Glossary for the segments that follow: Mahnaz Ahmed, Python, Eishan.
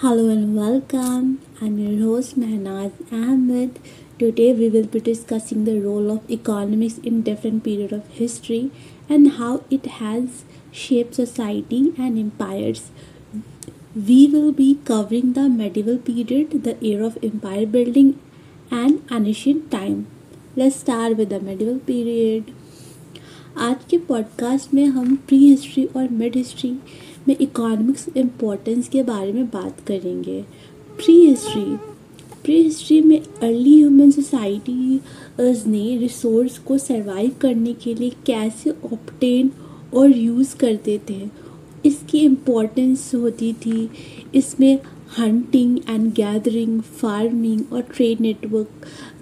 Hello and welcome. I'm your host Mahnaz Ahmed. Today we will be discussing the role of economics in different periods of history and how it has shaped society and empires. We will be covering the medieval period, the era of empire building, and ancient time. Let's start with the medieval period. आज के podcast में हम prehistory और mid history में economics importance के बारे में बात करेंगे। प्री हिस्ट्री में अर्ली ह्यूमन सोसाइटीज़ ने रिसोर्स को सर्वाइव करने के लिए कैसे ऑब्टेन और यूज़ करते थे, इसकी इम्पोर्टेंस होती थी। इसमें हंटिंग एंड गैदरिंग, फार्मिंग और ट्रेड नेटवर्क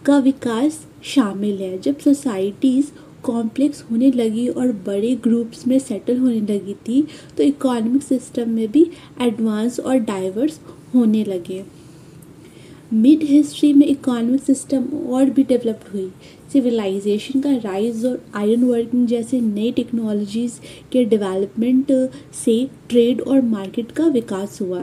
का विकास शामिल है। जब सोसाइटीज़ कॉम्प्लेक्स होने लगी और बड़े ग्रुप्स में सेटल होने लगी थी तो इकोनॉमिक सिस्टम में भी एडवांस और डाइवर्स होने लगे। मिड हिस्ट्री में इकोनॉमिक सिस्टम और भी डेवलप्ड हुई। सिविलाइजेशन का राइज और आयरन वर्किंग जैसे नई टेक्नोलॉजीज़ के डेवलपमेंट से ट्रेड और मार्केट का विकास हुआ।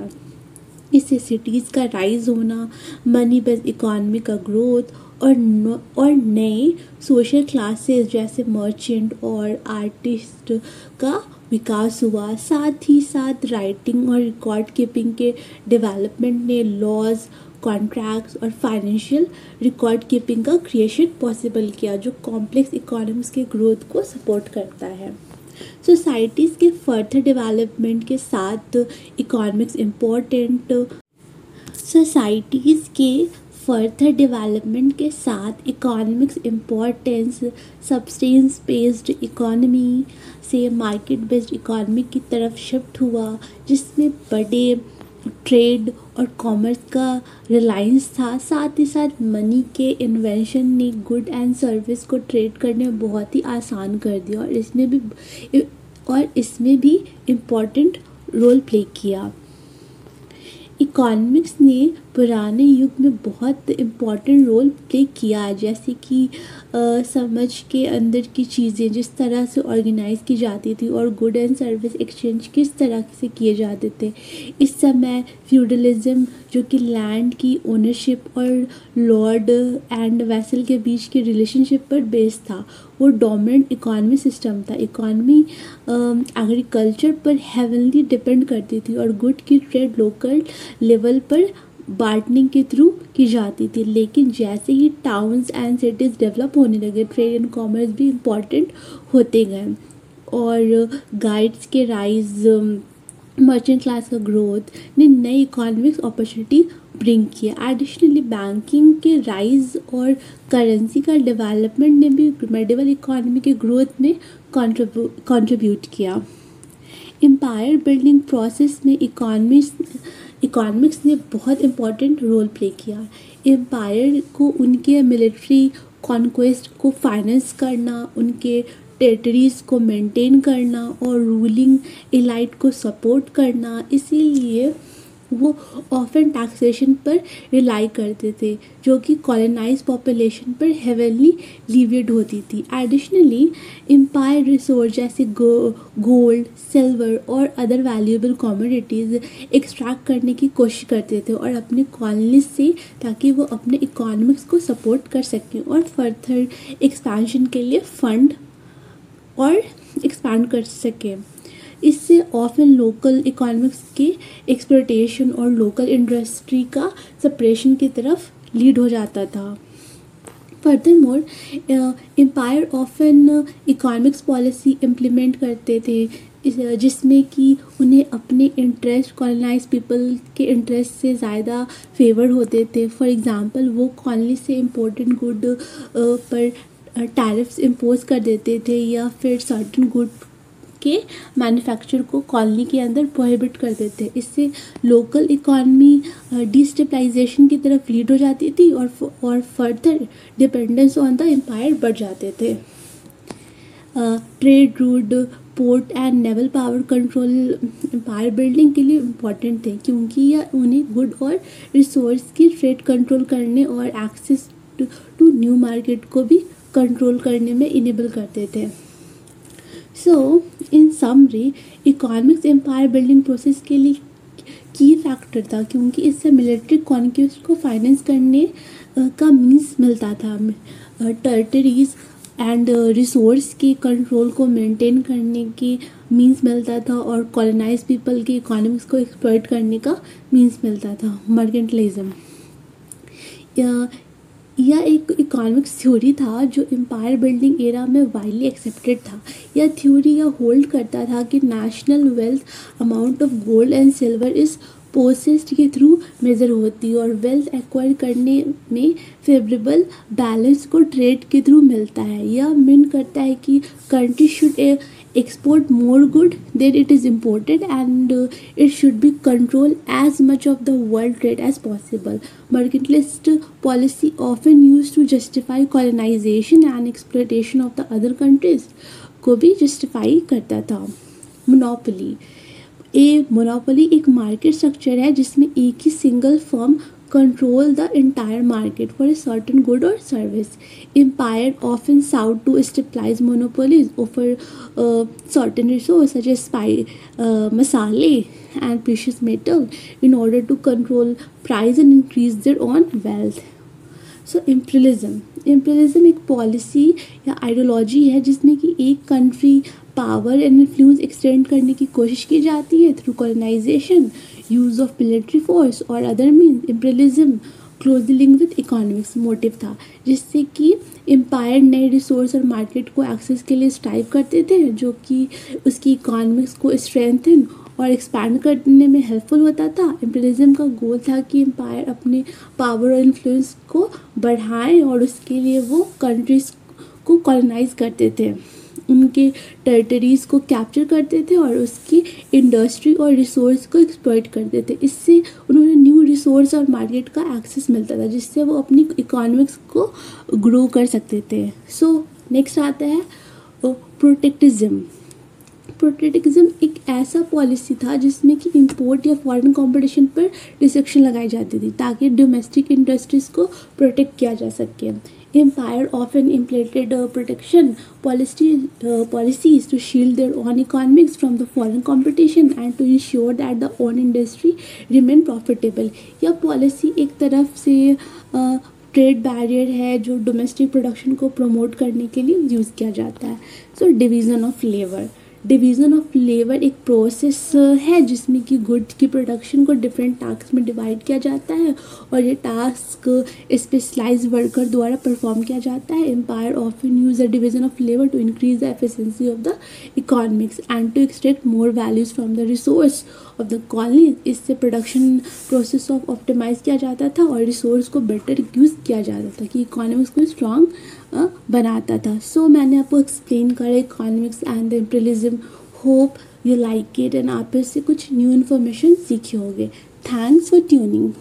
इससे सिटीज़ का राइज होना, मनी बेस्ड इकोनॉमी का ग्रोथ और नए सोशल क्लासेस जैसे मर्चेंट और आर्टिस्ट का विकास हुआ। साथ ही साथ राइटिंग और रिकॉर्ड कीपिंग के डेवलपमेंट ने लॉज, कॉन्ट्रैक्ट्स और फाइनेंशियल रिकॉर्ड कीपिंग का क्रिएशन पॉसिबल किया, जो कॉम्प्लेक्स इकोनॉमिक्स के ग्रोथ को सपोर्ट करता है। सोसाइटीज़ के फर्दर डेवलपमेंट के साथ economics importance substance based economy से मार्केट बेस्ड इकोनॉमी की तरफ शिफ्ट हुआ, जिसमें बड़े ट्रेड और कॉमर्स का रिलायंस था। साथ ही साथ मनी के इन्वेंशन ने गुड एंड सर्विस को ट्रेड करने में बहुत ही आसान कर दिया और इसमें भी इम्पोर्टेंट रोल प्ले किया। इकोनॉमिक्स ने पुराने युग में बहुत इम्पॉर्टेंट रोल प्ले किया, जैसे कि समझ के अंदर की चीज़ें जिस तरह से ऑर्गेनाइज की जाती थी और गुड एंड सर्विस एक्सचेंज किस तरह से किए जाते थे। इस समय फ्यूडलिज्म, जो कि लैंड की ओनरशिप और लॉर्ड एंड वैसल के बीच के रिलेशनशिप पर बेस्ड था, वो डोमिनेंट इकोनॉमी सिस्टम था। इकोनॉमी एग्रीकल्चर पर हेवनली डिपेंड करती थी और गुड की ट्रेड लोकल लेवल पर बार्टनिंग के थ्रू की जाती थी। लेकिन जैसे ही टाउन्स एंड सिटीज़ डेवलप होने लगे, ट्रेड एंड कॉमर्स भी इम्पॉर्टेंट होते गए और गाइड्स के राइज, मर्चेंट क्लास का ग्रोथ ने नई इकोनॉमिक्स अपॉर्चुनिटी ब्रिंग किया। एडिशनली बैंकिंग के राइज और करेंसी का डेवलपमेंट ने भी मेडिवल इकोनॉमी के ग्रोथ में कंट्रीब्यूट किया। एम्पायर बिल्डिंग प्रोसेस में इकोनॉमिक्स ने बहुत इम्पॉर्टेंट रोल प्ले किया। एम्पायर को उनके मिलिट्री कॉन्क्वेस्ट को फाइनेंस करना, उनके टेरिटरीज़ को मेंटेन करना और रूलिंग एलाइट को सपोर्ट करना, इसीलिए वो ऑफन टैक्सेशन पर रिलाई करते थे, जो कि कॉलोनाइज पॉपुलेशन पर हेवनली लीवियड होती थी। एडिशनली एम्पायर रिसोर्स जैसे गोल्ड, सिल्वर और अदर वैल्यूएबल कॉमोडिटीज़ एक्सट्रैक्ट करने की कोशिश करते थे और अपने कॉलोनीज से, ताकि वो अपने इकोनॉमिक्स को सपोर्ट कर सकें और फर्दर एक्सपेंशन के लिए फंड और एक्सपैंड कर सकें। इससे ऑफन लोकल इकोनॉमिक्स के एक्सप्लोटेशन और लोकल इंडस्ट्री का सप्रेशन की तरफ लीड हो जाता था। Furthermore empire often economics policy implement करते थे, जिसमें कि उन्हें अपने इंटरेस्ट कॉलोनाइज पीपल के इंटरेस्ट से ज़्यादा फेवर होते थे। फॉर एग्ज़ाम्पल, वो कॉलोनी से इम्पोर्टेंट गुड पर टैरिफ्स इम्पोज कर देते थे या फिर सर्टन गुड के मैन्युफैक्चर को कॉलोनी के अंदर प्रोहिबिट कर देते थे। इससे लोकल इकॉनमी डिस्टेबलाइजेशन की तरफ लीड हो जाती थी और further dependence on the empire बढ़ जाते थे। Trade route, port and naval power control empire building के लिए इम्पॉर्टेंट थे, क्योंकि यह उन्हें गुड और रिसोर्स की ट्रेड कंट्रोल करने और एक्सेस टू न्यू मार्केट को भी कंट्रोल करने में इनेबल करते थे। So in summary, economics empire building process के लिए की फैक्टर था, क्योंकि इससे मिलिट्री कॉन्क्वेस्ट को फाइनेंस करने का मीन्स मिलता था। टेरिटरीज एंड रिसोर्स के कंट्रोल को मेंटेन करने के मीन्स मिलता था और कॉलोनाइज पीपल की इकोनॉमिक्स को एक्सप्लॉइट करने का मीन्स मिलता था। मर्केंटलिज्म यह एक इकोनॉमिक्स थ्योरी था जो एम्पायर बिल्डिंग एरा में वाइडली एक्सेप्टेड था। यह थ्योरी यह होल्ड करता था कि national wealth amount of gold and silver is possessed के थ्रू मेजर होती है और वेल्थ एक्वायर करने में फेवरेबल बैलेंस को ट्रेड के थ्रू मिलता है। यह मीन करता है कि country should export more good than it is imported and it should be control as much of the world trade as possible. Mercantilist policy often use to justify colonisation and exploitation of the other countries को भी justify करता था। Monopoly monopoly एक market structure है जिसमें एक ही single firm control the entire market for a certain good और service. Empire often sought to stabilise monopolies over certain resource such as मसाले and precious metal in order to control price and increase their own wealth. So imperialism एक policy या ideology है जिसमें कि एक country power and influence extend करने की कोशिश की जाती है through colonisation, use of military force और other mean. Imperialism closely link with economics motive था, जिससे कि एम्पायर नए रिसोर्स और मार्केट को एक्सेस के लिए स्ट्राइव करते थे, जो कि उसकी इकोनॉमिक्स को स्ट्रेंथन और एक्सपैंड करने में हेल्पफुल होता था। इम्पीरियलिज्म का गोल था कि एम्पायर अपने पावर और इन्फ्लुएंस को बढ़ाएं और उसके लिए वो कंट्रीज को कॉलोनाइज करते थे, उनके टेरिटरीज़ को कैप्चर करते थे और उसकी इंडस्ट्री और रिसोर्स को एक्सप्लॉइट करते थे। इससे उन्होंने न्यू रिसोर्स और मार्केट का एक्सेस मिलता था, जिससे वो अपनी इकोनॉमिक्स को ग्रो कर सकते थे। सो नेक्स्ट आता है प्रोटेक्टिज्म। प्रोटेक्टिज्म एक ऐसा पॉलिसी था जिसमें कि इंपोर्ट या फॉरेन कंपटीशन पर रिस्ट्रिक्शन लगाई जाती थी ताकि डोमेस्टिक इंडस्ट्रीज को प्रोटेक्ट किया जा सके। Empire often implemented protection policies to shield their own economies from the foreign competition and to ensure that the own industry remain profitable. यह पॉलिसी एक तरफ से ट्रेड बैरियर है जो डोमेस्टिक प्रोडक्शन को प्रमोट करने के लिए यूज़ किया जाता है। सो डिवीज़न ऑफ लेबर एक प्रोसेस है जिसमें कि गुड्स की प्रोडक्शन को डिफरेंट टास्क में डिवाइड किया जाता है और ये टास्क स्पेशलाइज वर्कर द्वारा परफॉर्म किया जाता है। Empire often use the division of labour to increase the efficiency of the economics and to extract more values from the resource of the colony. इससे प्रोडक्शन प्रोसेस ऑफ ऑप्टिमाइज किया जाता था और resource को better use किया जाता था कि इकोनॉमिक्स को स्ट्रॉन्ग बनाता था। सो मैंने आपको एक्सप्लेन करा economics and the imperialism. Hope you like it and आप इससे कुछ न्यू इन्फॉर्मेशन सीखे होंगे। Thanks for tuning.